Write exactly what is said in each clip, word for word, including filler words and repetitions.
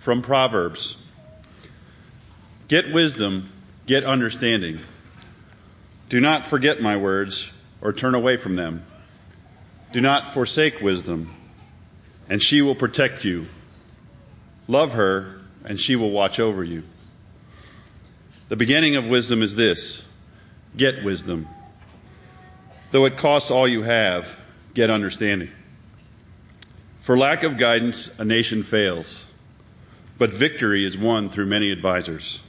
from Proverbs. Get wisdom, get understanding. Do not forget my words or turn away from them. Do not forsake wisdom, and she will protect you. Love her, and she will watch over you. The beginning of wisdom is this: get wisdom. Though it costs all you have, get understanding. For lack of guidance, a nation fails, but victory is won through many advisors.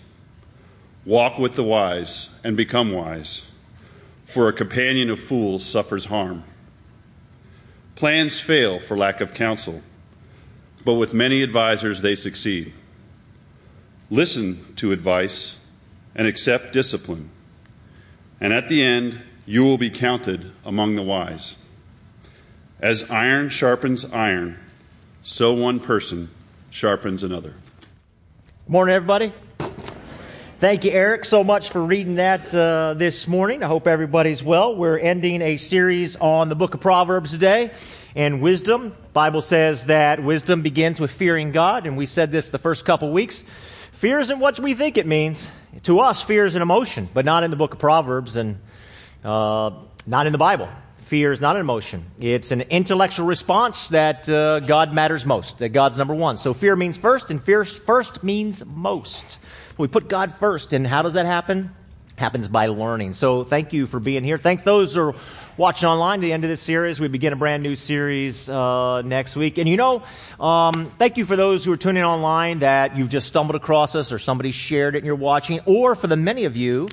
Walk with the wise and become wise, for a companion of fools suffers harm. Plans fail for lack of counsel, but with many advisors they succeed. Listen to advice and accept discipline, and at the end you will be counted among the wise. As iron sharpens iron, so one person sharpens another. Good morning, everybody. Thank you, Eric, so much for reading that uh, this morning. I hope everybody's well. We're ending a series on the book of Proverbs today and wisdom. The Bible says that wisdom begins with fearing God, and we said this the first couple weeks. Fear isn't what we think it means. To us, fear is an emotion, but not in the book of Proverbs and uh, not in the Bible. Fear is not an emotion. It's an intellectual response that uh, God matters most, that God's number one. So fear means first, and fear first means most. We put God first, and how does that happen? Happens by learning. So thank you for being here. Thank those who are watching online. At the end of this series, we begin a brand new series uh, next week. And you know, um, thank you for those who are tuning online that you've just stumbled across us, or somebody shared it and you're watching, or for the many of you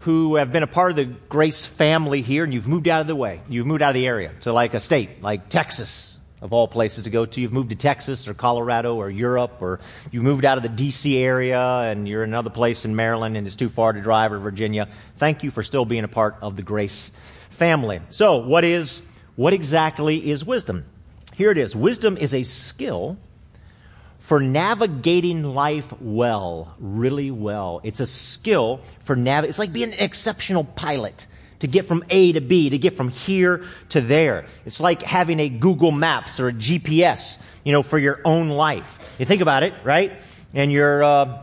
who have been a part of the Grace family here, and you've moved out of the way. You've moved out of the area to like a state, like Texas, of all places to go to. You've moved to Texas or Colorado or Europe, or you moved out of the D C area and you're in another place in Maryland and it's too far to drive, or Virginia. Thank you for still being a part of the Grace family. So what is, what exactly is wisdom? Here it is. Wisdom is a skill for navigating life well, really well. It's a skill for nav. It's like being an exceptional pilot, to get from A to B, to get from here to there. It's like having a Google Maps or a G P S, you know, for your own life. You think about it, right? And your uh,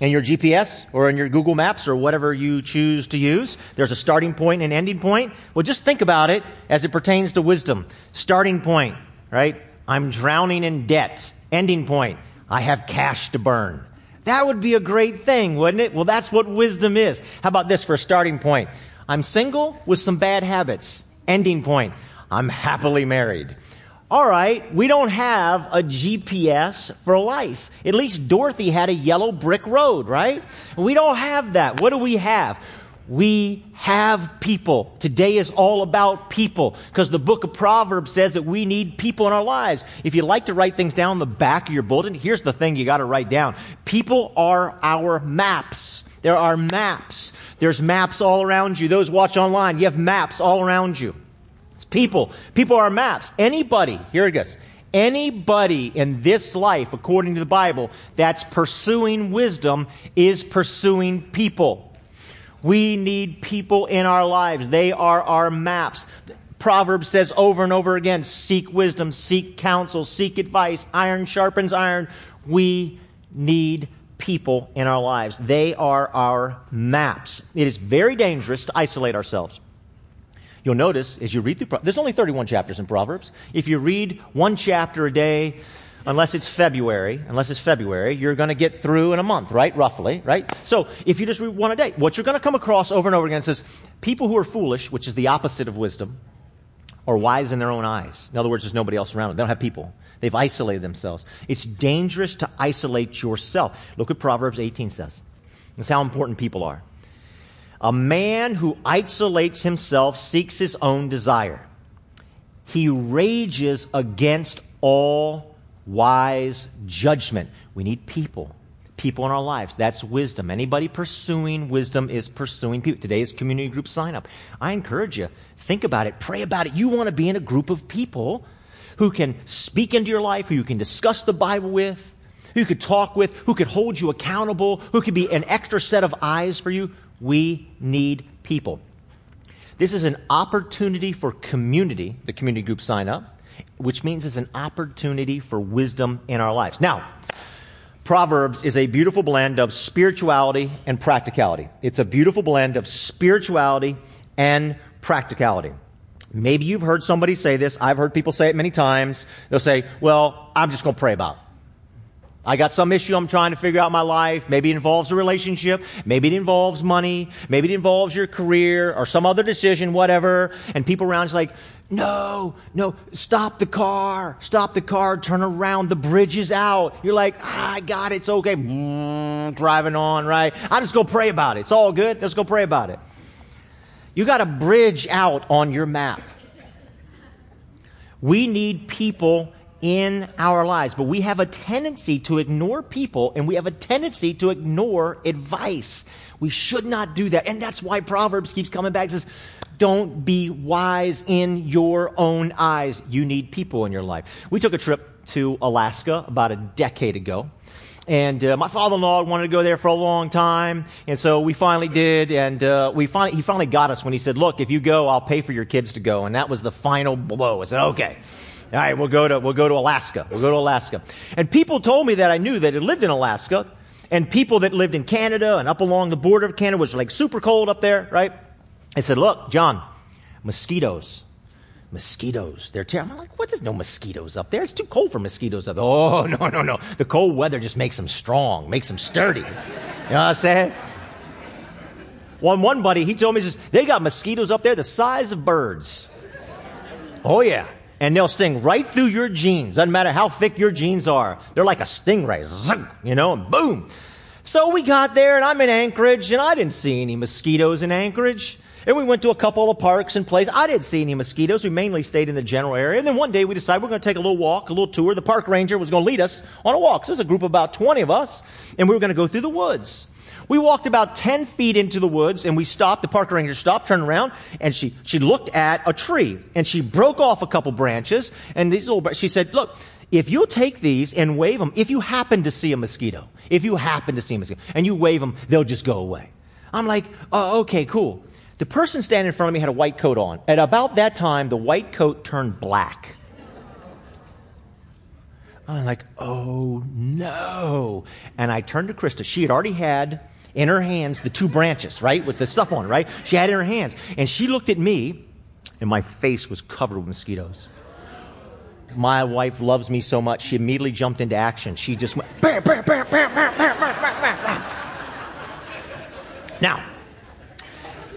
and your G P S or in your Google Maps or whatever you choose to use, there's a starting point and ending point. Well, just think about it as it pertains to wisdom. Starting point, right? I'm drowning in debt. Ending point, I have cash to burn. That would be a great thing, wouldn't it? Well, that's what wisdom is. How about this for a starting point? I'm single with some bad habits. Ending point, I'm happily married. All right, we don't have a G P S for life. At least Dorothy had a yellow brick road, right? We don't have that. What do we have? We have people. Today is all about people, because the book of Proverbs says that we need people in our lives. If you like to write things down on the back of your bulletin, here's the thing you got to write down. People are our maps. There are maps. There's maps all around you. Those watch online, you have maps all around you. It's people. People are maps. Anybody, here it goes, anybody in this life, according to the Bible, that's pursuing wisdom is pursuing people. We need people in our lives. They are our maps. Proverbs says over and over again, seek wisdom, seek counsel, seek advice. Iron sharpens iron. We need people in our lives. They are our maps. It is very dangerous to isolate ourselves. You'll notice as you read through, there's only thirty-one chapters in Proverbs. If you read one chapter a day, Unless it's February, unless it's February, you're going to get through in a month, right? Roughly, right? So if you just read one a day, what you're going to come across over and over again says people who are foolish, which is the opposite of wisdom, are wise in their own eyes. In other words, there's nobody else around them. They don't have people. They've isolated themselves. It's dangerous to isolate yourself. Look what Proverbs eighteen says. That's how important people are. A man who isolates himself seeks his own desire. He rages against all wise judgment. We need people, people in our lives. That's wisdom. Anybody pursuing wisdom is pursuing people. Today is community group sign up. I encourage you, think about it, pray about it. You want to be in a group of people who can speak into your life, who you can discuss the Bible with, who you could talk with, who could hold you accountable, who could be an extra set of eyes for you. We need people. This is an opportunity for community, the community group sign up, which means it's an opportunity for wisdom in our lives. Now, Proverbs is a beautiful blend of spirituality and practicality. It's a beautiful blend of spirituality and practicality. Maybe you've heard somebody say this. I've heard people say it many times. They'll say, well, I'm just going to pray about it. I got some issue I'm trying to figure out in my life. Maybe it involves a relationship. Maybe it involves money. Maybe it involves your career or some other decision, whatever. And people around you are like, no, no, stop the car. Stop the car. Turn around. The bridge is out. You're like, ah, I got it. It's okay. Driving on, right? I'm just going to pray about it. It's all good. Let's go pray about it. You got a bridge out on your map. We need people in our lives, but we have a tendency to ignore people, and we have a tendency to ignore advice. We should not do that, and that's why Proverbs keeps coming back and says, don't be wise in your own eyes. You need people in your life. We took a trip to Alaska about a decade ago. And uh, my father-in-law wanted to go there for a long time, and so we finally did. And uh, we finally, he finally got us when he said, "Look, if you go, I'll pay for your kids to go." And that was the final blow. I said, "Okay, all right, we'll go to we'll go to Alaska. We'll go to Alaska." And people told me that I knew that it lived in Alaska, and people that lived in Canada and up along the border of Canada, which was like super cold up there, right? I said, "Look, John, mosquitoes." Mosquitoes, they're terrible. I'm like, what? There's no mosquitoes up there. It's too cold for mosquitoes up there. Oh, no, no, no. The cold weather just makes them strong, makes them sturdy. You know what I'm saying? One, one buddy, he told me, he says, they got mosquitoes up there the size of birds. Oh, yeah. And they'll sting right through your jeans. Doesn't matter how thick your jeans are. They're like a stingray, zzz, you know, and boom. So we got there, and I'm in Anchorage, and I didn't see any mosquitoes in Anchorage. And we went to a couple of parks and places. I didn't see any mosquitoes. We mainly stayed in the general area. And then one day we decided we're going to take a little walk, a little tour. The park ranger was going to lead us on a walk. So there's a group of about twenty of us, and we were going to go through the woods. We walked about ten feet into the woods, and we stopped. The park ranger stopped, turned around, and she, she looked at a tree. And she broke off a couple branches. And these little, she said, look, if you'll take these and wave them, if you happen to see a mosquito, if you happen to see a mosquito, and you wave them, they'll just go away. I'm like, oh, okay, cool. The person standing in front of me had a white coat on. At about that time, the white coat turned black. I'm like, oh, no. And I turned to Krista. She had already had in her hands the two branches, right, with the stuff on it, right? She had it in her hands. And she looked at me, and my face was covered with mosquitoes. My wife loves me so much, she immediately jumped into action. She just went, bam, bam, bam, bam, bam, bam, bam, bam. Now,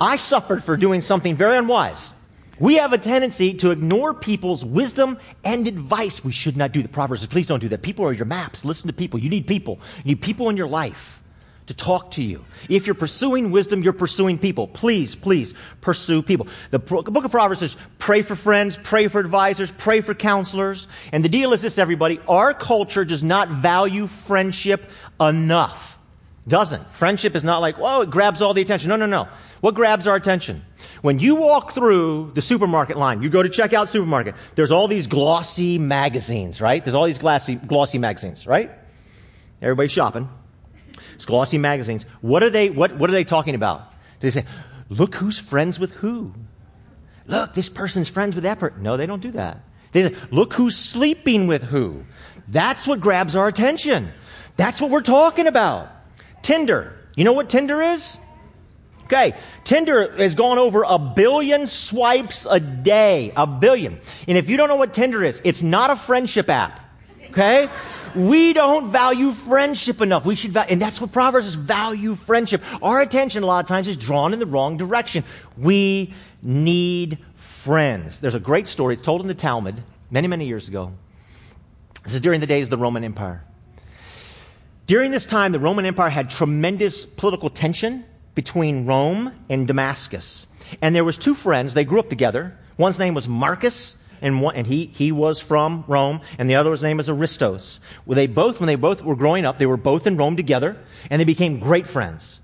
I suffered for doing something very unwise. We have a tendency to ignore people's wisdom and advice. We should not do that. Proverbs says, please don't do that. People are your maps. Listen to people. You need people. You need people in your life to talk to you. If you're pursuing wisdom, you're pursuing people. Please, please pursue people. The book of Proverbs says, pray for friends, pray for advisors, pray for counselors. And the deal is this, everybody. Our culture does not value friendship enough. Doesn't. Friendship is not like, whoa, it grabs all the attention. No, no, no. What grabs our attention? When you walk through the supermarket line, you go to check out supermarket, there's all these glossy magazines, right? There's all these glossy, glossy magazines, right? Everybody's shopping. It's glossy magazines. What are they, what, what are they talking about? Do they say, look who's friends with who? Look, this person's friends with that person. No, they don't do that. They say, look who's sleeping with who. That's what grabs our attention. That's what we're talking about. Tinder. You know what Tinder is? Okay. Tinder has gone over a billion swipes a day. A billion. And if you don't know what Tinder is, it's not a friendship app. Okay? We don't value friendship enough. We should, value, and that's what Proverbs is, value friendship. Our attention a lot of times is drawn in the wrong direction. We need friends. There's a great story. It's told in the Talmud many, many years ago. This is during the days of the Roman Empire. During this time, the Roman Empire had tremendous political tension between Rome and Damascus. And there was two friends. They grew up together. One's name was Marcus, and, one, and he, he was from Rome, and the other's name was Aristos. Well, they both, when they both were growing up, they were both in Rome together, and they became great friends.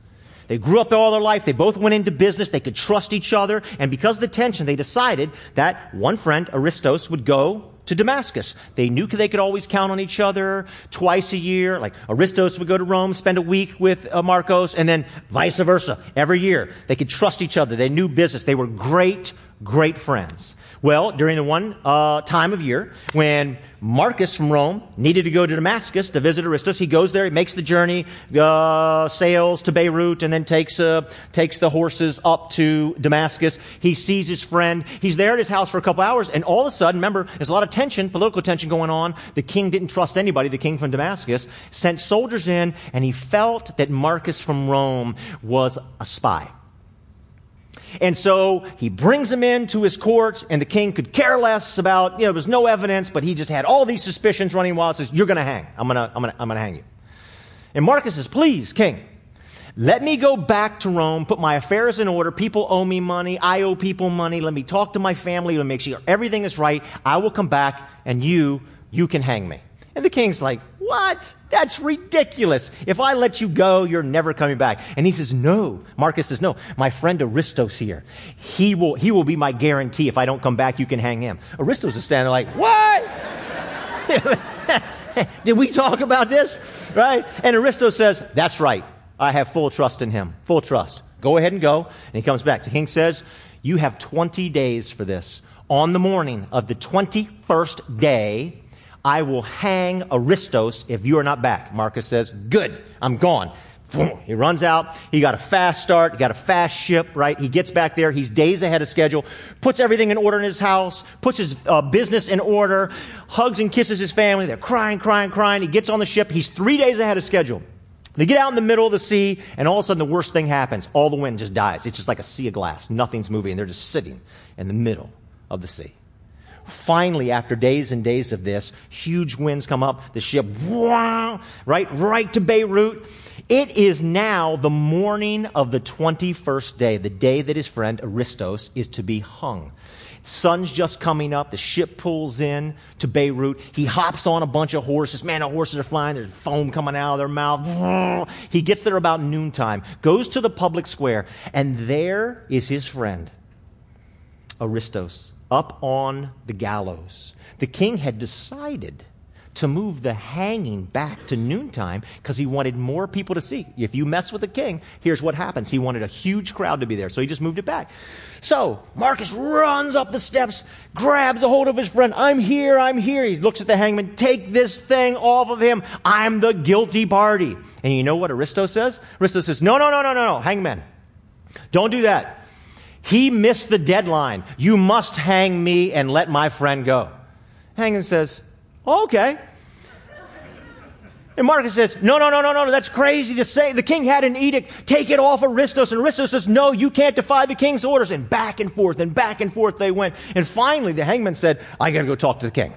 They grew up there all their life. They both went into business. They could trust each other. And because of the tension, they decided that one friend, Aristos, would go to Damascus. They knew they could always count on each other twice a year. Like Aristos would go to Rome, spend a week with uh, Marcos, and then vice versa every year. They could trust each other. They knew business. They were great great friends. Well, during the one uh, time of year when Marcus from Rome needed to go to Damascus to visit Aristus, he goes there, he makes the journey, uh, sails to Beirut, and then takes uh, takes the horses up to Damascus. He sees his friend. He's there at his house for a couple hours, and all of a sudden, remember, there's a lot of tension, political tension going on. The king didn't trust anybody, the king from Damascus, sent soldiers in, and he felt that Marcus from Rome was a spy. And so he brings him into his court, and the king could care less about, you know, there was no evidence, but he just had all these suspicions running wild. Says, "You're going to hang. I'm going to, I'm going to, I'm going to hang you." And Marcus says, "Please, king, let me go back to Rome, put my affairs in order. People owe me money. I owe people money. Let me talk to my family. Let me make sure everything is right. I will come back, and you, you can hang me." And the king's like, "What? That's ridiculous. If I let you go, you're never coming back." And he says, "No." Marcus says, "No, my friend Aristos here. He will, he will be my guarantee. If I don't come back, you can hang him." Aristos is standing there like, "What? Did we talk about this?" Right? And Aristos says, "That's right. I have full trust in him. Full trust. Go ahead and go." And he comes back. The king says, "You have twenty days for this. On the morning of the twenty-first day, I will hang Aristos if you are not back." Marcus says, "Good, I'm gone." He runs out. He got a fast start. He got a fast ship, right? He gets back there. He's days ahead of schedule, puts everything in order in his house, puts his uh, business in order, hugs and kisses his family. They're crying, crying, crying. He gets on the ship. He's three days ahead of schedule. They get out in the middle of the sea, and all of a sudden the worst thing happens. All the wind just dies. It's just like a sea of glass. Nothing's moving. They're just sitting in the middle of the sea. Finally, after days and days of this, huge winds come up. The ship, wow, right, right to Beirut. It is now the morning of the twenty-first day, the day that his friend Aristos is to be hung. Sun's just coming up. The ship pulls in to Beirut. He hops on a bunch of horses. Man, the horses are flying. There's foam coming out of their mouth. He gets there about noontime, goes to the public square, and there is his friend Aristos, up on the gallows. The king had decided to move the hanging back to noontime because he wanted more people to see. If you mess with the king, here's what happens. He wanted a huge crowd to be there, so he just moved it back. So Marcus runs up the steps, grabs a hold of his friend. "I'm here, I'm here." He looks at the hangman. "Take this thing off of him. I'm the guilty party." And you know what Aristos says? Aristos says, no, no, no, no, no, no. "Hangman, don't do that. He missed the deadline. You must hang me and let my friend go." Hangman says, "Oh, okay." And Marcus says, no, no, no, no, no, "That's crazy. The, say, the king had an edict. Take it off Aristos." And Aristos says, "No, you can't defy the king's orders." And back and forth and back and forth they went. And finally, the hangman said, "I got to go talk to the king."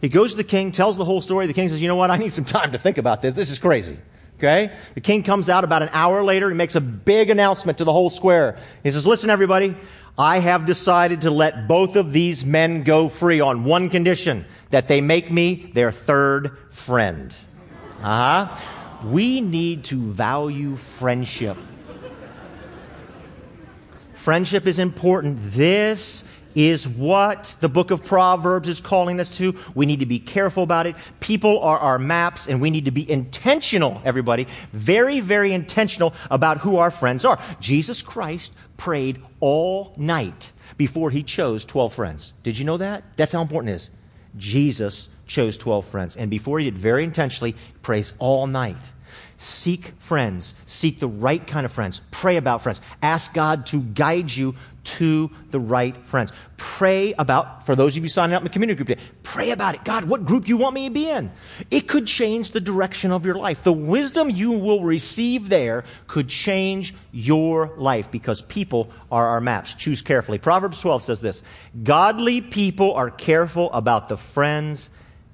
He goes to the king, tells the whole story. The king says, "You know what? I need some time to think about this. This is crazy." Okay? The king comes out about an hour later. He makes a big announcement to the whole square. He says, "Listen, everybody, I have decided to let both of these men go free on one condition, that they make me their third friend." Uh-huh. We need to value friendship. Friendship is important. This is what the book of Proverbs is calling us to. We need to be careful about it. People are our maps, and we need to be intentional, everybody, very, very intentional about who our friends are. Jesus Christ prayed all night before he chose twelve friends. Did you know that? That's how important it is. Jesus chose twelve friends, and before he did, very intentionally, he prays all night. Seek friends. Seek the right kind of friends. Pray about friends. Ask God to guide you to the right friends. Pray about, for those of you signing up in the community group today, pray about it. God, what group do you want me to be in? It could change the direction of your life. The wisdom you will receive there could change your life because people are our maps. Choose carefully. Proverbs twelve says this, "Godly people are careful about the friends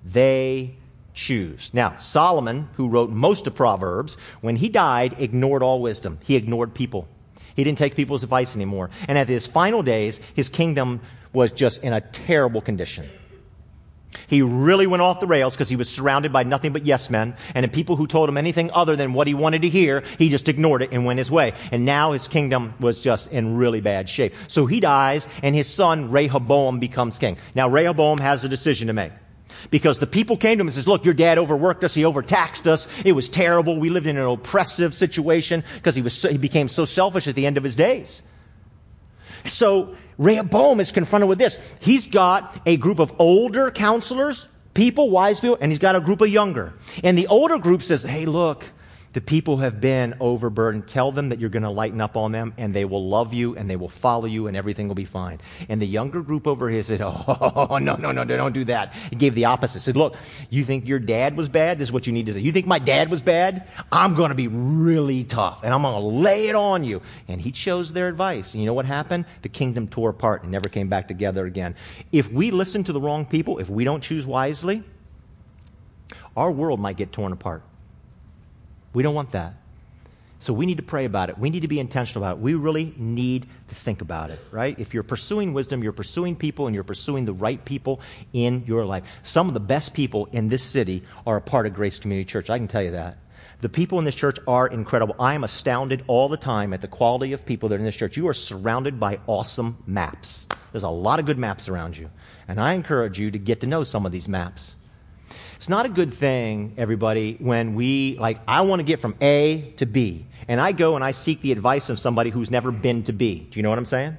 they choose." Now, Solomon, who wrote most of Proverbs, when he died, ignored all wisdom. He ignored people. He didn't take people's advice anymore. And at his final days, his kingdom was just in a terrible condition. He really went off the rails because he was surrounded by nothing but yes men. And the people who told him anything other than what he wanted to hear, he just ignored it and went his way. And now his kingdom was just in really bad shape. So he dies, and his son Rehoboam becomes king. Now, Rehoboam has a decision to make. Because the people came to him and says, "Look, your dad overworked us. He overtaxed us. It was terrible. We lived in an oppressive situation because he was so, he became so selfish at the end of his days." So Rehoboam is confronted with this. He's got a group of older counselors, people, wise people, and he's got a group of younger. And the older group says, hey, look, the people have been overburdened. Tell them that you're going to lighten up on them, and they will love you, and they will follow you, and everything will be fine. And the younger group over here said, oh, no, no, no, don't do that. He gave the opposite. Said, look, you think your dad was bad? This is what you need to say. You think my dad was bad? I'm going to be really tough, and I'm going to lay it on you. And he chose their advice. And you know what happened? The kingdom tore apart and never came back together again. If we listen to the wrong people, if we don't choose wisely, our world might get torn apart. We don't want that. So we need to pray about it. We need to be intentional about it. We really need to think about it, right? If you're pursuing wisdom, you're pursuing people, and you're pursuing the right people in your life. Some of the best people in this city are a part of Grace Community Church. I can tell you that. The people in this church are incredible. I am astounded all the time at the quality of people that are in this church. You are surrounded by awesome maps. There's a lot of good maps around you. And I encourage you to get to know some of these maps. It's not a good thing, everybody, when we, like, I want to get from A to B, and I go and I seek the advice of somebody who's never been to B. Do you know what I'm saying?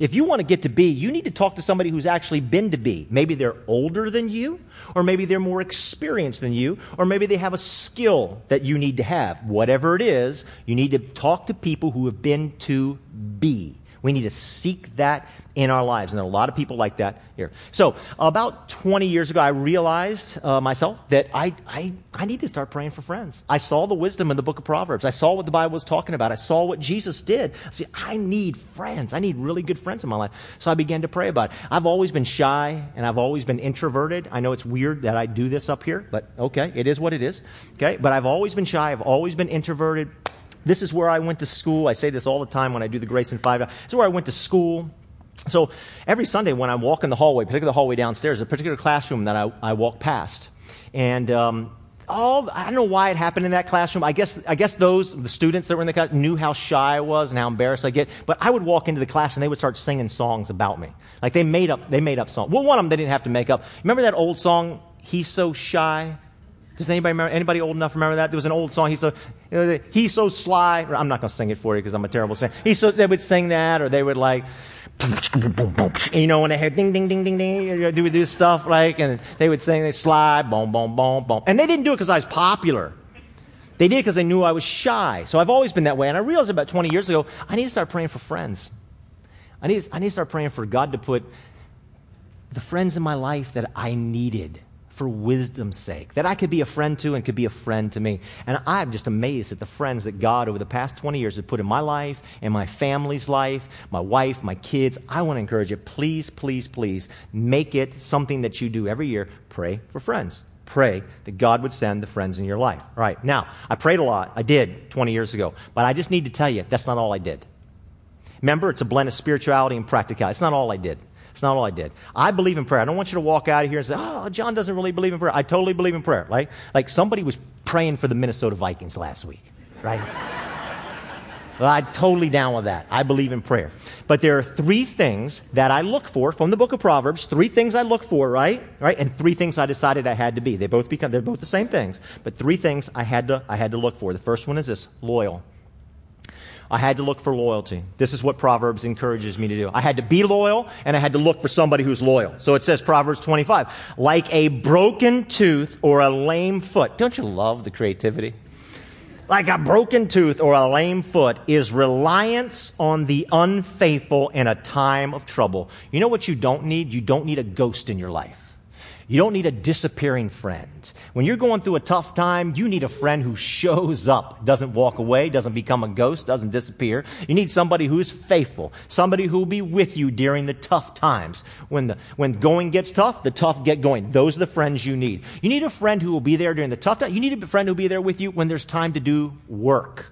If you want to get to B, you need to talk to somebody who's actually been to B. Maybe they're older than you, or maybe they're more experienced than you, or maybe they have a skill that you need to have. Whatever it is, you need to talk to people who have been to B. We need to seek that in our lives. And there are a lot of people like that here. So about twenty years ago, I realized uh, myself that I, I, I need to start praying for friends. I saw the wisdom in the book of Proverbs. I saw what the Bible was talking about. I saw what Jesus did. I said, I need friends. I need really good friends in my life. So I began to pray about it. I've always been shy, and I've always been introverted. I know it's weird that I do this up here, but okay, it is what it is. Okay, but I've always been shy. I've always been introverted. This is where I went to school. I say this all the time when I do the Grace in Five. This is where I went to school. So every Sunday when I walk in the hallway, particularly the hallway downstairs, a particular classroom that I, I walk past. And um, all I don't know why it happened in that classroom. I guess I guess those, the students that were in the class, knew how shy I was and how embarrassed I get. But I would walk into the class, and they would start singing songs about me. Like they made up, they made up songs. Well, one of them they didn't have to make up. Remember that old song, He's So Shy? Does anybody remember, anybody old enough remember that? There was an old song, He's So, you know, he's so sly. I'm not going to sing it for you because I'm a terrible singer. He's so, they would sing that, or they would like, you know, when they had ding, ding, ding, ding, ding, do this stuff, like, and they would sing, they slide, boom, boom, boom, boom. And they didn't do it because I was popular. They did it because they knew I was shy. So I've always been that way. And I realized about twenty years ago, I need to start praying for friends. I need, I need to start praying for God to put the friends in my life that I needed, for wisdom's sake, that I could be a friend to and could be a friend to me. And I'm just amazed at the friends that God over the past twenty years has put in my life and my family's life, my wife, my kids. I want to encourage you, please, please, please make it something that you do every year. Pray for friends. Pray that God would send the friends in your life. All right, now, I prayed a lot. I did twenty years ago, but I just need to tell you, that's not all I did. Remember, it's a blend of spirituality and practicality. It's not all I did. It's not all I did. I believe in prayer. I don't want you to walk out of here and say, oh, John doesn't really believe in prayer. I totally believe in prayer, right? Like somebody was praying for the Minnesota Vikings last week, right? Well, I'm totally down with that. I believe in prayer. But there are three things that I look for from the book of Proverbs, three things I look for, right? Right? And three things I decided I had to be. They both become, they're both the same things, but three things I had to, I had to look for. The first one is this, loyal. I had to look for loyalty. This is what Proverbs encourages me to do. I had to be loyal, and I had to look for somebody who's loyal. So it says, Proverbs twenty-five, like a broken tooth or a lame foot. Don't you love the creativity? Like a broken tooth or a lame foot is reliance on the unfaithful in a time of trouble. You know what you don't need? You don't need a ghost in your life. You don't need a disappearing friend. When you're going through a tough time, you need a friend who shows up, doesn't walk away, doesn't become a ghost, doesn't disappear. You need somebody who is faithful, somebody who will be with you during the tough times. When the when going gets tough, the tough get going. Those are the friends you need. You need a friend who will be there during the tough time. You need a friend who will be there with you when there's time to do work,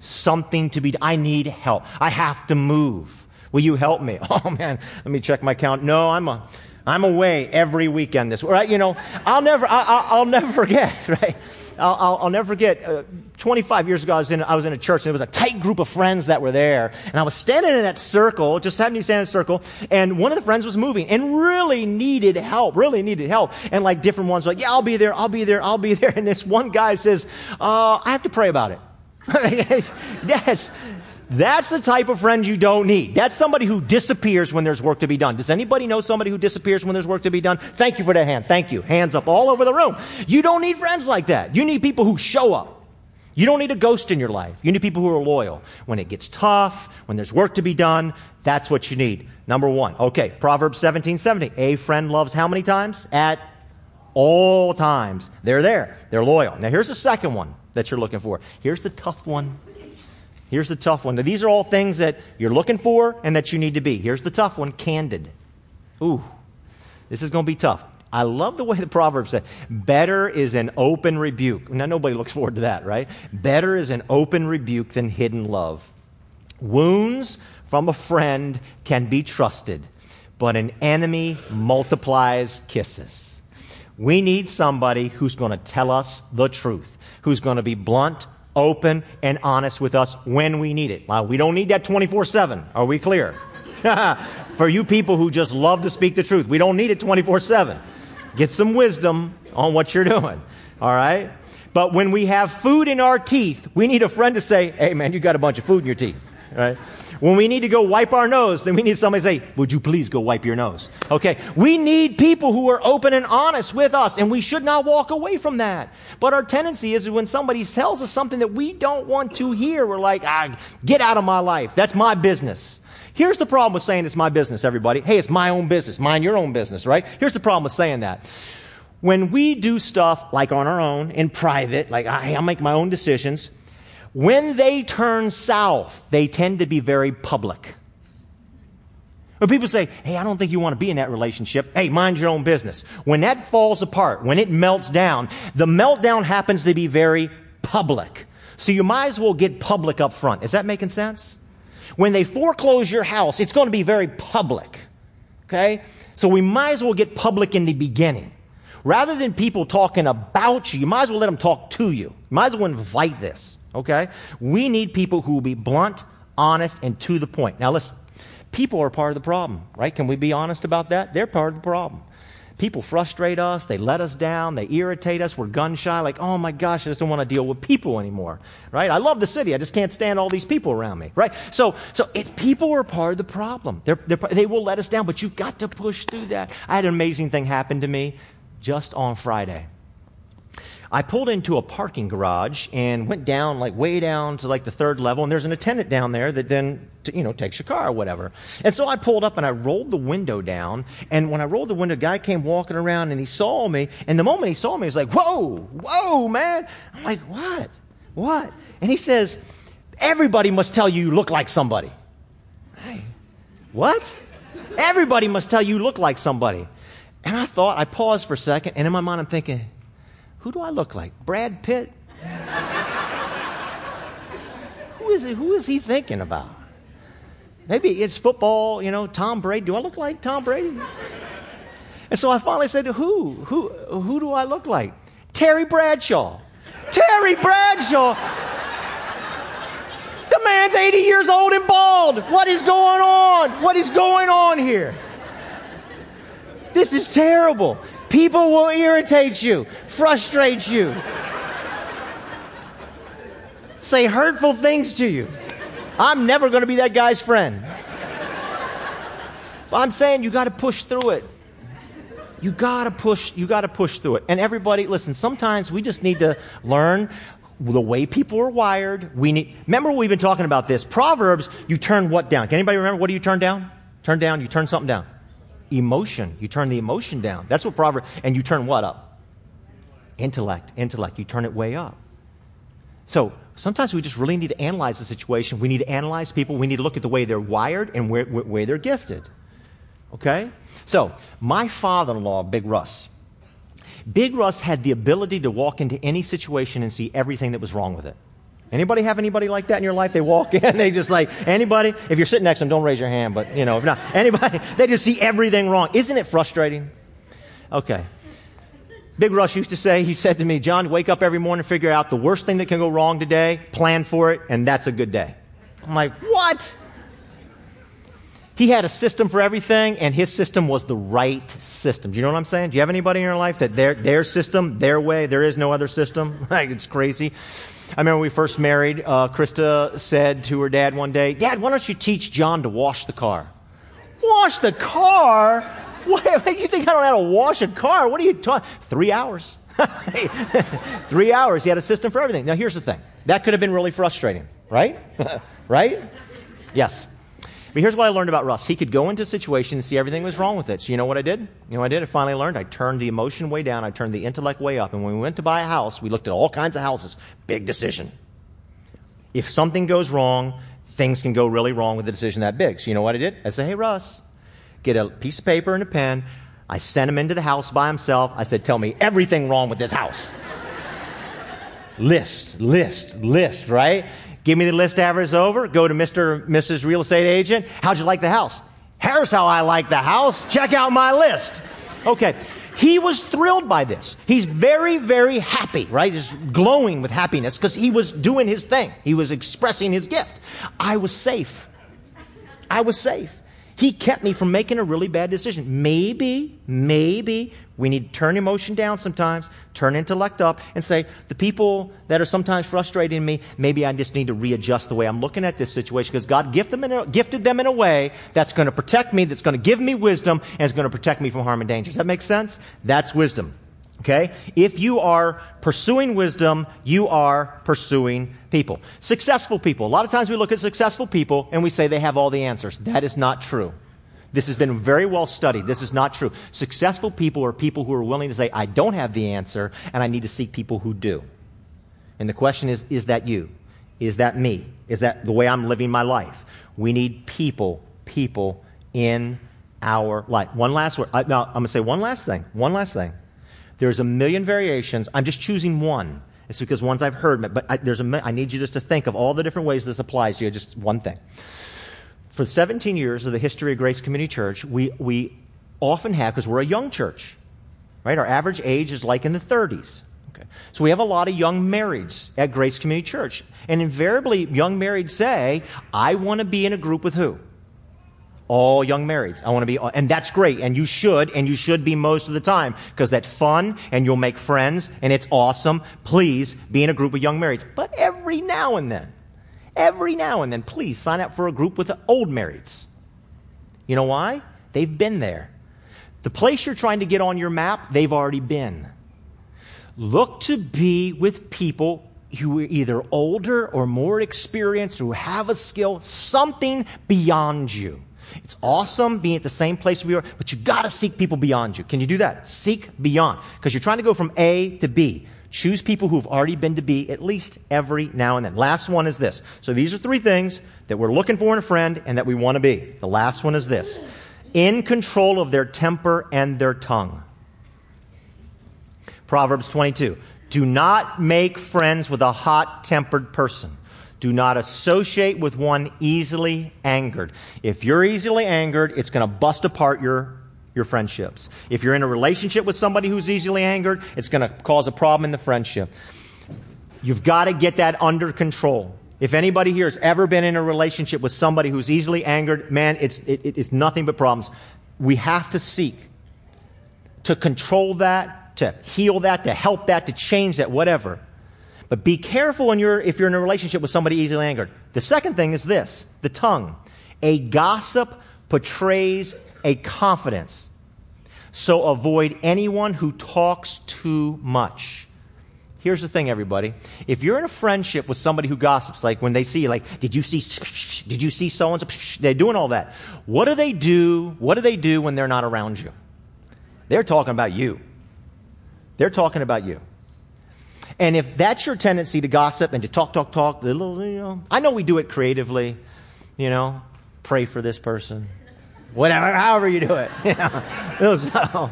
something to be done. I need help. I have to move. Will you help me? Oh, man, let me check my count. No, I'm a... I'm away every weekend this, right? You know, I'll never, I, I, I'll never forget, right? I'll, I'll, I'll never forget. Uh, twenty-five years ago, I was in, I was in a church, and there was a tight group of friends that were there. And I was standing in that circle, just happened to stand in a circle. And one of the friends was moving and really needed help, really needed help. And like different ones were like, yeah, I'll be there, I'll be there, I'll be there. And this one guy says, uh, I have to pray about it. Yes. That's the type of friend you don't need. That's somebody who disappears when there's work to be done. Does anybody know somebody who disappears when there's work to be done? Thank you for that hand. Thank you. Hands up all over the room. You don't need friends like that. You need people who show up. You don't need a ghost in your life. You need people who are loyal. When it gets tough, when there's work to be done, that's what you need. Number one. Okay, Proverbs seventeen seventy. A friend loves how many times? At all times. They're there. They're loyal. Now, here's the second one that you're looking for. Here's the tough one. Here's the tough one. Now, these are all things that you're looking for and that you need to be. Here's the tough one. Candid. Ooh, this is going to be tough. I love the way the proverb said, better is an open rebuke. Now, nobody looks forward to that, right? Better is an open rebuke than hidden love. Wounds from a friend can be trusted, but an enemy multiplies kisses. We need somebody who's going to tell us the truth, who's going to be blunt, open, and honest with us when we need it. Well, we don't need that twenty-four seven. Are we clear? For you people who just love to speak the truth, we don't need it twenty-four seven. Get some wisdom on what you're doing, all right? But when we have food in our teeth, we need a friend to say, hey, man, you got a bunch of food in your teeth, right? When we need to go wipe our nose, then we need somebody to say, would you please go wipe your nose, okay? We need people who are open and honest with us, and we should not walk away from that. But our tendency is when somebody tells us something that we don't want to hear, we're like, ah, get out of my life. That's my business. Here's the problem with saying it's my business, everybody. Hey, it's my own business. Mind your own business, right? Here's the problem with saying that. When we do stuff like on our own, in private, like I, I make my own decisions, when they turn south, they tend to be very public. When people say, hey, I don't think you want to be in that relationship. Hey, mind your own business. When that falls apart, when it melts down, the meltdown happens to be very public. So you might as well get public up front. Is that making sense? When they foreclose your house, it's going to be very public, okay? So we might as well get public in the beginning. Rather than people talking about you, you might as well let them talk to you. You might as well invite this, okay? We need people who will be blunt, honest, and to the point. Now, listen, people are part of the problem, right? Can we be honest about that? They're part of the problem. People frustrate us. They let us down. They irritate us. We're gun shy. Like, oh my gosh, I just don't want to deal with people anymore, right? I love the city. I just can't stand all these people around me, right? So, so it's people are part of the problem. They're, they're, they will let us down, but you've got to push through that. I had an amazing thing happen to me just on Friday. I pulled into a parking garage and went down, like way down to like the third level, and there's an attendant down there that then To, you know, takes your car or whatever. And so I pulled up and I rolled the window down. And when I rolled the window, a guy came walking around and he saw me. And the moment he saw me, he's like, whoa, whoa, man. I'm like, what? What? And he says, everybody must tell you you look like somebody. Hey, what? Everybody must tell you you look like somebody. And I thought, I paused for a second. And in my mind, I'm thinking, who do I look like? Brad Pitt? Who is it? Who is he thinking about? Maybe it's football, you know, Tom Brady. Do I look like Tom Brady? And so I finally said, who? Who Who do I look like? Terry Bradshaw. Terry Bradshaw. The man's eighty years old and bald. What is going on? What is going on here? This is terrible. People will irritate you, frustrate you, say hurtful things to you. I'm never going to be that guy's friend. But I'm saying you got to push through it. You got to push, you got to push through it. And everybody, listen, sometimes we just need to learn the way people are wired. We need, remember we've been talking about this. Proverbs, you turn what down? Can anybody remember what do you turn down? Turn down, you turn something down. Emotion, you turn the emotion down. That's what Proverbs, and you turn what up? Intellect, intellect, you turn it way up. So sometimes we just really need to analyze the situation. We need to analyze people. We need to look at the way they're wired and where, where, where they're gifted. Okay? So my father-in-law, Big Russ, Big Russ had the ability to walk into any situation and see everything that was wrong with it. Anybody have anybody like that in your life? They walk in, they just like, anybody? If you're sitting next to them, don't raise your hand, but, you know, if not, anybody, they just see everything wrong. Isn't it frustrating? Okay. Big Rush used to say, he said to me, John, wake up every morning, figure out the worst thing that can go wrong today, plan for it, and that's a good day. I'm like, what? He had a system for everything, and his system was the right system. Do you know what I'm saying? Do you have anybody in your life that their, their system, their way, there is no other system? Like, it's crazy. I remember when we first married, uh, Krista said to her dad one day, "Dad, why don't you teach John to wash the car?" Wash the car? What, you think I don't know how to wash a car? What are you talking? Three hours. Three hours. He had a system for everything. Now, here's the thing. That could have been really frustrating, right? Right? Yes. But here's what I learned about Russ. He could go into a situation and see everything was wrong with it. So you know what I did? You know what I did? I finally learned. I turned the emotion way down. I turned the intellect way up. And when we went to buy a house, we looked at all kinds of houses. Big decision. If something goes wrong, things can go really wrong with a decision that big. So you know what I did? I said, "Hey, Russ, get a piece of paper and a pen." I sent him into the house by himself. I said, "Tell me everything wrong with this house." List, list, list, right? Give me the list after it's over. Go to Mister or Missus Real Estate Agent. "How'd you like the house?" "Here's how I like the house. Check out my list." Okay. He was thrilled by this. He's very, very happy, right? Just glowing with happiness because he was doing his thing. He was expressing his gift. I was safe. I was safe. He kept me from making a really bad decision. Maybe, maybe we need to turn emotion down sometimes, turn intellect up, and say, the people that are sometimes frustrating me, maybe I just need to readjust the way I'm looking at this situation because God gift them in a, gifted them in a way that's going to protect me, that's going to give me wisdom, and is going to protect me from harm and danger. Does that make sense? That's wisdom. Okay? If you are pursuing wisdom, you are pursuing people. Successful people. A lot of times we look at successful people and we say they have all the answers. That is not true. This has been very well studied. This is not true. Successful people are people who are willing to say, I don't have the answer and I need to seek people who do. And the question is, is that you? Is that me? Is that the way I'm living my life? We need people, people in our life. One last word. I, now, I'm going to say one last thing. One last thing. There's a million variations. I'm just choosing one. It's because ones I've heard, but I, there's a, I need you just to think of all the different ways this applies to you, just one thing. For seventeen years of the history of Grace Community Church, we, we often have, because we're a young church, right? Our average age is like in the thirties. Okay. So we have a lot of young marrieds at Grace Community Church. And invariably, young marrieds say, I want to be in a group with who? All young marrieds. I want to be, and that's great. And you should, and you should be most of the time because that's fun and you'll make friends and it's awesome. Please be in a group of young marrieds. But every now and then, every now and then, please sign up for a group with the old marrieds. You know why? They've been there. The place you're trying to get on your map, they've already been. Look to be with people who are either older or more experienced, who have a skill, something beyond you. It's awesome being at the same place we are, but you got to seek people beyond you. Can you do that? Seek beyond, because you're trying to go from A to B. Choose people who've already been to B at least every now and then. Last one is this. So these are three things that we're looking for in a friend and that we want to be. The last one is this. In control of their temper and their tongue. Proverbs twenty-two. Do not make friends with a hot-tempered person. Do not associate with one easily angered. If you're easily angered, it's going to bust apart your, your friendships. If you're in a relationship with somebody who's easily angered, it's going to cause a problem in the friendship. You've got to get that under control. If anybody here has ever been in a relationship with somebody who's easily angered, man, it's, it, it's nothing but problems. We have to seek to control that, to heal that, to help that, to change that, whatever. But be careful when you're, if you're in a relationship with somebody easily angered. The second thing is this, the tongue. A gossip portrays a confidence. So avoid anyone who talks too much. Here's the thing, everybody. If you're in a friendship with somebody who gossips, like when they see you, like, did you see, did you see so-and-so? They're doing all that. What do they do? What do they do when they're not around you? They're talking about you. They're talking about you. And if that's your tendency to gossip and to talk, talk, talk, little, you know, I know we do it creatively, you know, pray for this person, whatever, however you do it, you know, so,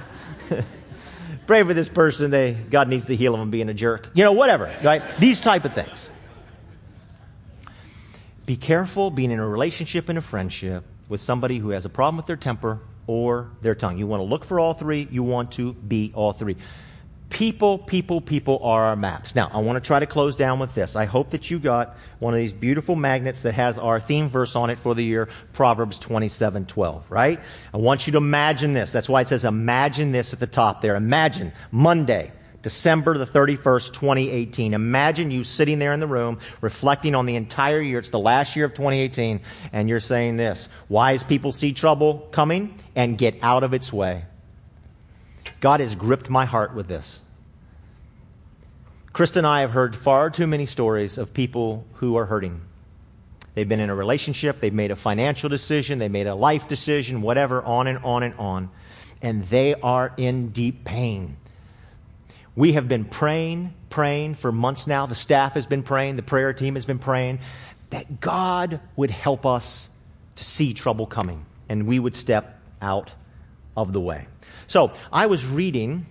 pray for this person. They, God needs to heal them being a jerk, you know, whatever, right? These type of things. Be careful being in a relationship and a friendship with somebody who has a problem with their temper or their tongue. You want to look for all three. You want to be all three. People, people, people are our maps. Now, I want to try to close down with this. I hope that you got one of these beautiful magnets that has our theme verse on it for the year, Proverbs twenty-seven twelve, right? I want you to imagine this. That's why it says imagine this at the top there. Imagine Monday, December the thirty-first, twenty eighteen. Imagine you sitting there in the room reflecting on the entire year. It's the last year of twenty eighteen, and you're saying this: wise people see trouble coming and get out of its way. God has gripped my heart with this. Krista and I have heard far too many stories of people who are hurting. They've been in a relationship, they've made a financial decision, they made a life decision, whatever, on and on and on. And they are in deep pain. We have been praying, praying for months now. The staff has been praying, the prayer team has been praying that God would help us to see trouble coming and we would step out of the way. So I was reading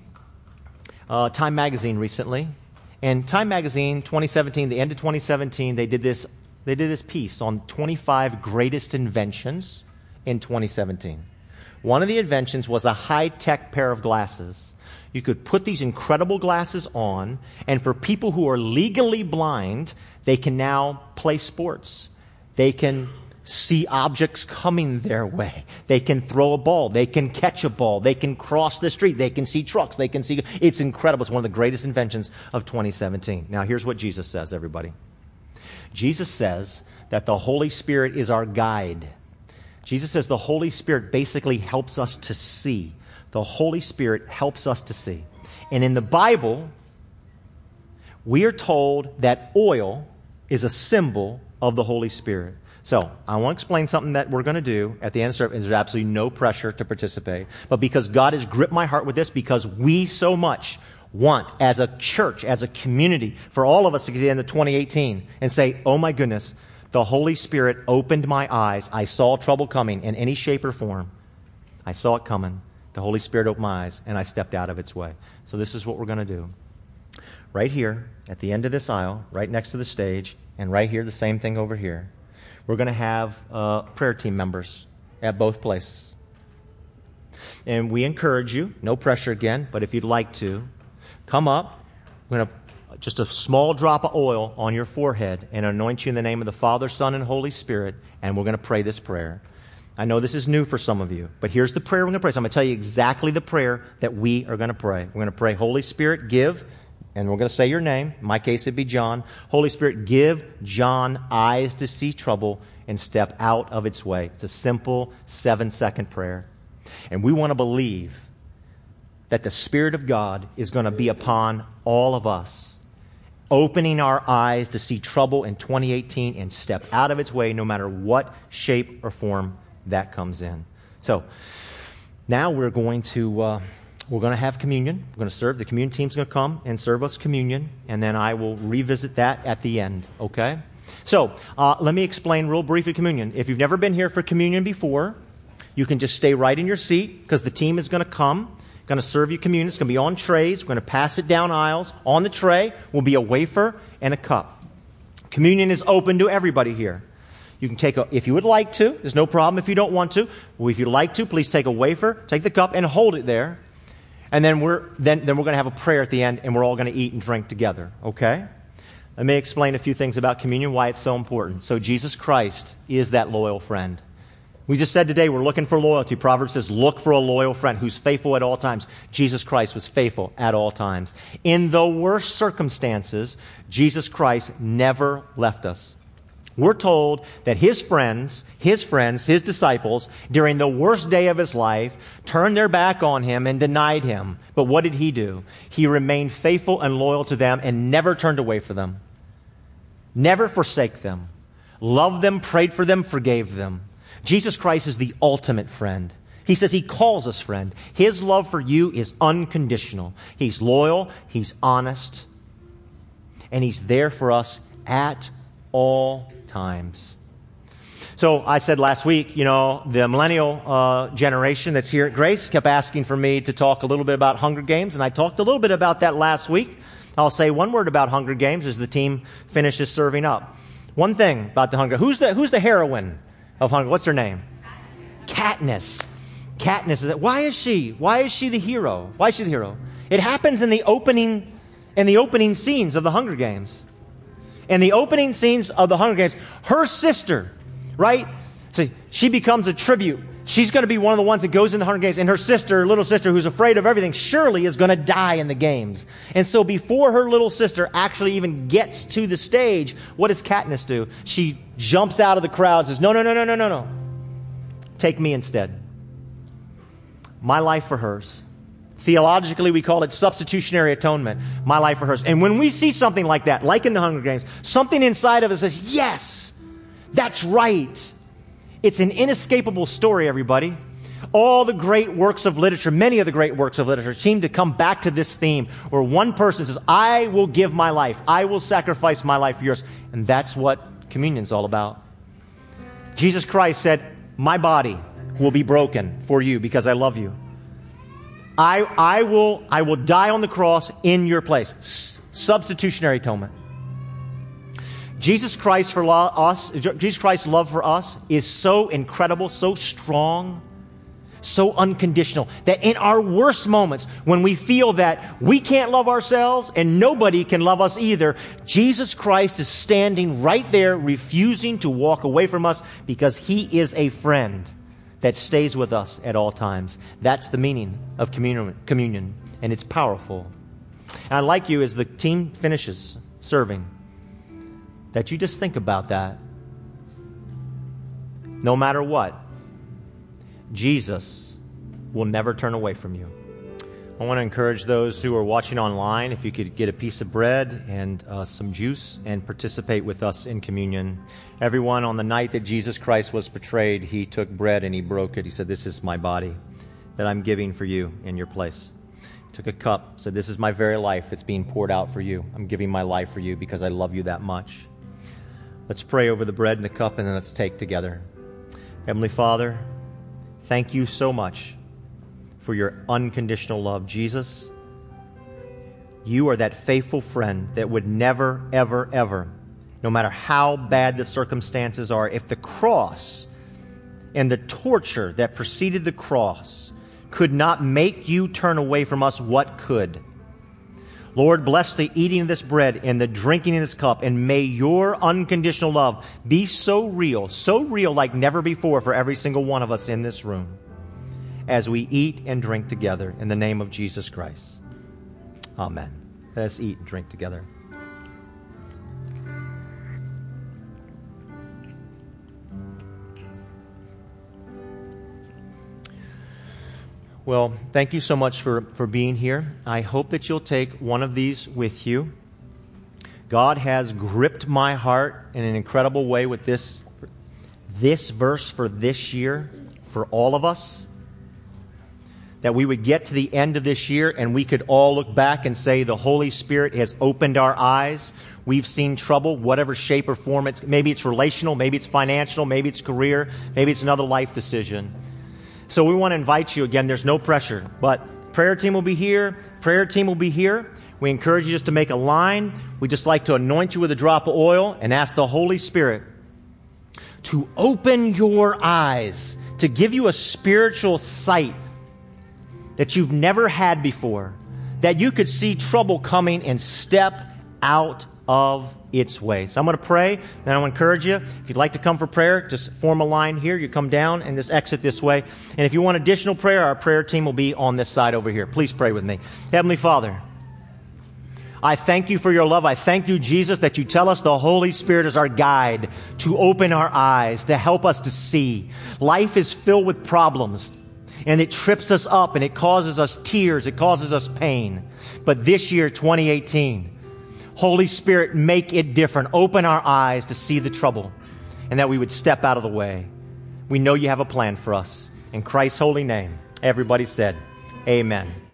uh, Time Magazine recently, and Time Magazine twenty seventeen, the end of twenty seventeen, they did this they did this piece on twenty-five greatest inventions in twenty seventeen. One of the inventions was a high-tech pair of glasses. You could put these incredible glasses on, and for people who are legally blind, they can now play sports. They can see objects coming their way. They can throw a ball. They can catch a ball. They can cross the street. They can see trucks. They can see. It's incredible. It's one of the greatest inventions of twenty seventeen. Now, here's what Jesus says, everybody. Jesus says that the Holy Spirit is our guide. Jesus says the Holy Spirit basically helps us to see. The Holy Spirit helps us to see. And in the Bible, we are told that oil is a symbol of the Holy Spirit. So I want to explain something that we're going to do at the end of the service. There's absolutely no pressure to participate. But because God has gripped my heart with this, because we so much want as a church, as a community, for all of us to get into twenty eighteen and say, oh my goodness, the Holy Spirit opened my eyes. I saw trouble coming in any shape or form. I saw it coming. The Holy Spirit opened my eyes, and I stepped out of its way. So this is what we're going to do. Right here at the end of this aisle, right next to the stage, and right here, the same thing over here. We're going to have uh, prayer team members at both places. And we encourage you, no pressure again, but if you'd like to, come up. We're going to just a small drop of oil on your forehead and anoint you in the name of the Father, Son, and Holy Spirit, and we're going to pray this prayer. I know this is new for some of you, but here's the prayer we're going to pray. So I'm going to tell you exactly the prayer that we are going to pray. We're going to pray, Holy Spirit, give. And we're going to say your name. In my case, it'd be John. Holy Spirit, give John eyes to see trouble and step out of its way. It's a simple seven-second prayer. And we want to believe that the Spirit of God is going to be upon all of us, opening our eyes to see trouble in twenty eighteen and step out of its way no matter what shape or form that comes in. So now we're going to... Uh, We're going to have communion. We're going to serve. The communion team's going to come and serve us communion, and then I will revisit that at the end, okay? So uh, let me explain real briefly communion. If you've never been here for communion before, you can just stay right in your seat because the team is going to come, going to serve you communion. It's going to be on trays. We're going to pass it down aisles. On the tray will be a wafer and a cup. Communion is open to everybody here. You can take a, if you would like to, there's no problem if you don't want to. Well, if you'd like to, please take a wafer, take the cup, and hold it there. And then we're then, then we're going to have a prayer at the end, and we're all going to eat and drink together, okay? Let me explain a few things about communion, why it's so important. So Jesus Christ is that loyal friend. We just said today we're looking for loyalty. Proverbs says, look for a loyal friend who's faithful at all times. Jesus Christ was faithful at all times. In the worst circumstances, Jesus Christ never left us. We're told that his friends, his friends, his disciples, during the worst day of his life, turned their back on him and denied him. But what did he do? He remained faithful and loyal to them and never turned away from them. Never forsake them. Loved them, prayed for them, forgave them. Jesus Christ is the ultimate friend. He says he calls us friend. His love for you is unconditional. He's loyal, he's honest, and he's there for us at all times. times. So I said last week, you know, the millennial uh, generation that's here at Grace kept asking for me to talk a little bit about Hunger Games, and I talked a little bit about that last week. I'll say one word about Hunger Games as the team finishes serving up. One thing about the Hunger Who's the Who's the heroine of Hunger? What's her name? Katniss. Katniss. Is it, why is she? Why is she the hero? Why is she the hero? It happens in the opening in the opening scenes of the Hunger Games. In the opening scenes of the Hunger Games, her sister, right? So she becomes a tribute She's going to be one of the ones that goes in the Hunger Games, and her sister, little sister, who's afraid of everything, surely is going to die in the games. And so before her little sister actually even gets to the stage, what does Katniss do? She jumps out of the crowd and says, no, no, no, no, no, no, no. Take me instead. My life for hers. Theologically, we call it substitutionary atonement. My life for hers. And when we see something like that, like in the Hunger Games, something inside of us says, yes, that's right. It's an inescapable story, everybody. All the great works of literature, many of the great works of literature, seem to come back to this theme where one person says, I will give my life. I will sacrifice my life for yours. And that's what communion's all about. Jesus Christ said, my body will be broken for you because I love you. I, I, will, I will die on the cross in your place. S- substitutionary atonement. Jesus Christ for lo- us, Jesus Christ's love for us is so incredible, so strong, so unconditional that in our worst moments, when we feel that we can't love ourselves and nobody can love us either, Jesus Christ is standing right there, refusing to walk away from us because he is a friend that stays with us at all times. That's the meaning of communion, communion, and it's powerful. And I'd like you, as the team finishes serving, that you just think about that. No matter what, Jesus will never turn away from you. I want to encourage those who are watching online, if you could get a piece of bread and uh, some juice and participate with us in communion. Everyone, on the night that Jesus Christ was betrayed, he took bread and he broke it. He said, this is my body that I'm giving for you in your place. He took a cup, said, this is my very life that's being poured out for you. I'm giving my life for you because I love you that much. Let's pray over the bread and the cup, and then let's take together. Heavenly Father, thank you so much for your unconditional love. Jesus, you are that faithful friend that would never, ever, ever, no matter how bad the circumstances are, if the cross and the torture that preceded the cross could not make you turn away from us, what could? Lord, bless the eating of this bread and the drinking of this cup, and may your unconditional love be so real, so real like never before for every single one of us in this room, as we eat and drink together in the name of Jesus Christ. Amen. Let us eat and drink together. Well, thank you so much for, for being here. I hope that you'll take one of these with you. God has gripped my heart in an incredible way with this, this verse for this year, for all of us, that we would get to the end of this year and we could all look back and say the Holy Spirit has opened our eyes. We've seen trouble, whatever shape or form. It's, maybe it's relational, maybe it's financial, maybe it's career, maybe it's another life decision. So we want to invite you again. There's no pressure, but prayer team will be here. Prayer team will be here. We encourage you just to make a line. We just like to anoint you with a drop of oil and ask the Holy Spirit to open your eyes, to give you a spiritual sight that you've never had before, that you could see trouble coming and step out of its way. So I'm going to pray, and I want to encourage you, if you'd like to come for prayer, just form a line here. You come down and just exit this way. And if you want additional prayer, our prayer team will be on this side over here. Please pray with me. Heavenly Father, I thank you for your love. I thank you, Jesus, that you tell us the Holy Spirit is our guide to open our eyes, to help us to see. Life is filled with problems, and it trips us up, and it causes us tears. It causes us pain. But this year, twenty eighteen, Holy Spirit, make it different. Open our eyes to see the trouble and that we would step out of the way. We know you have a plan for us. In Christ's holy name, everybody said, amen.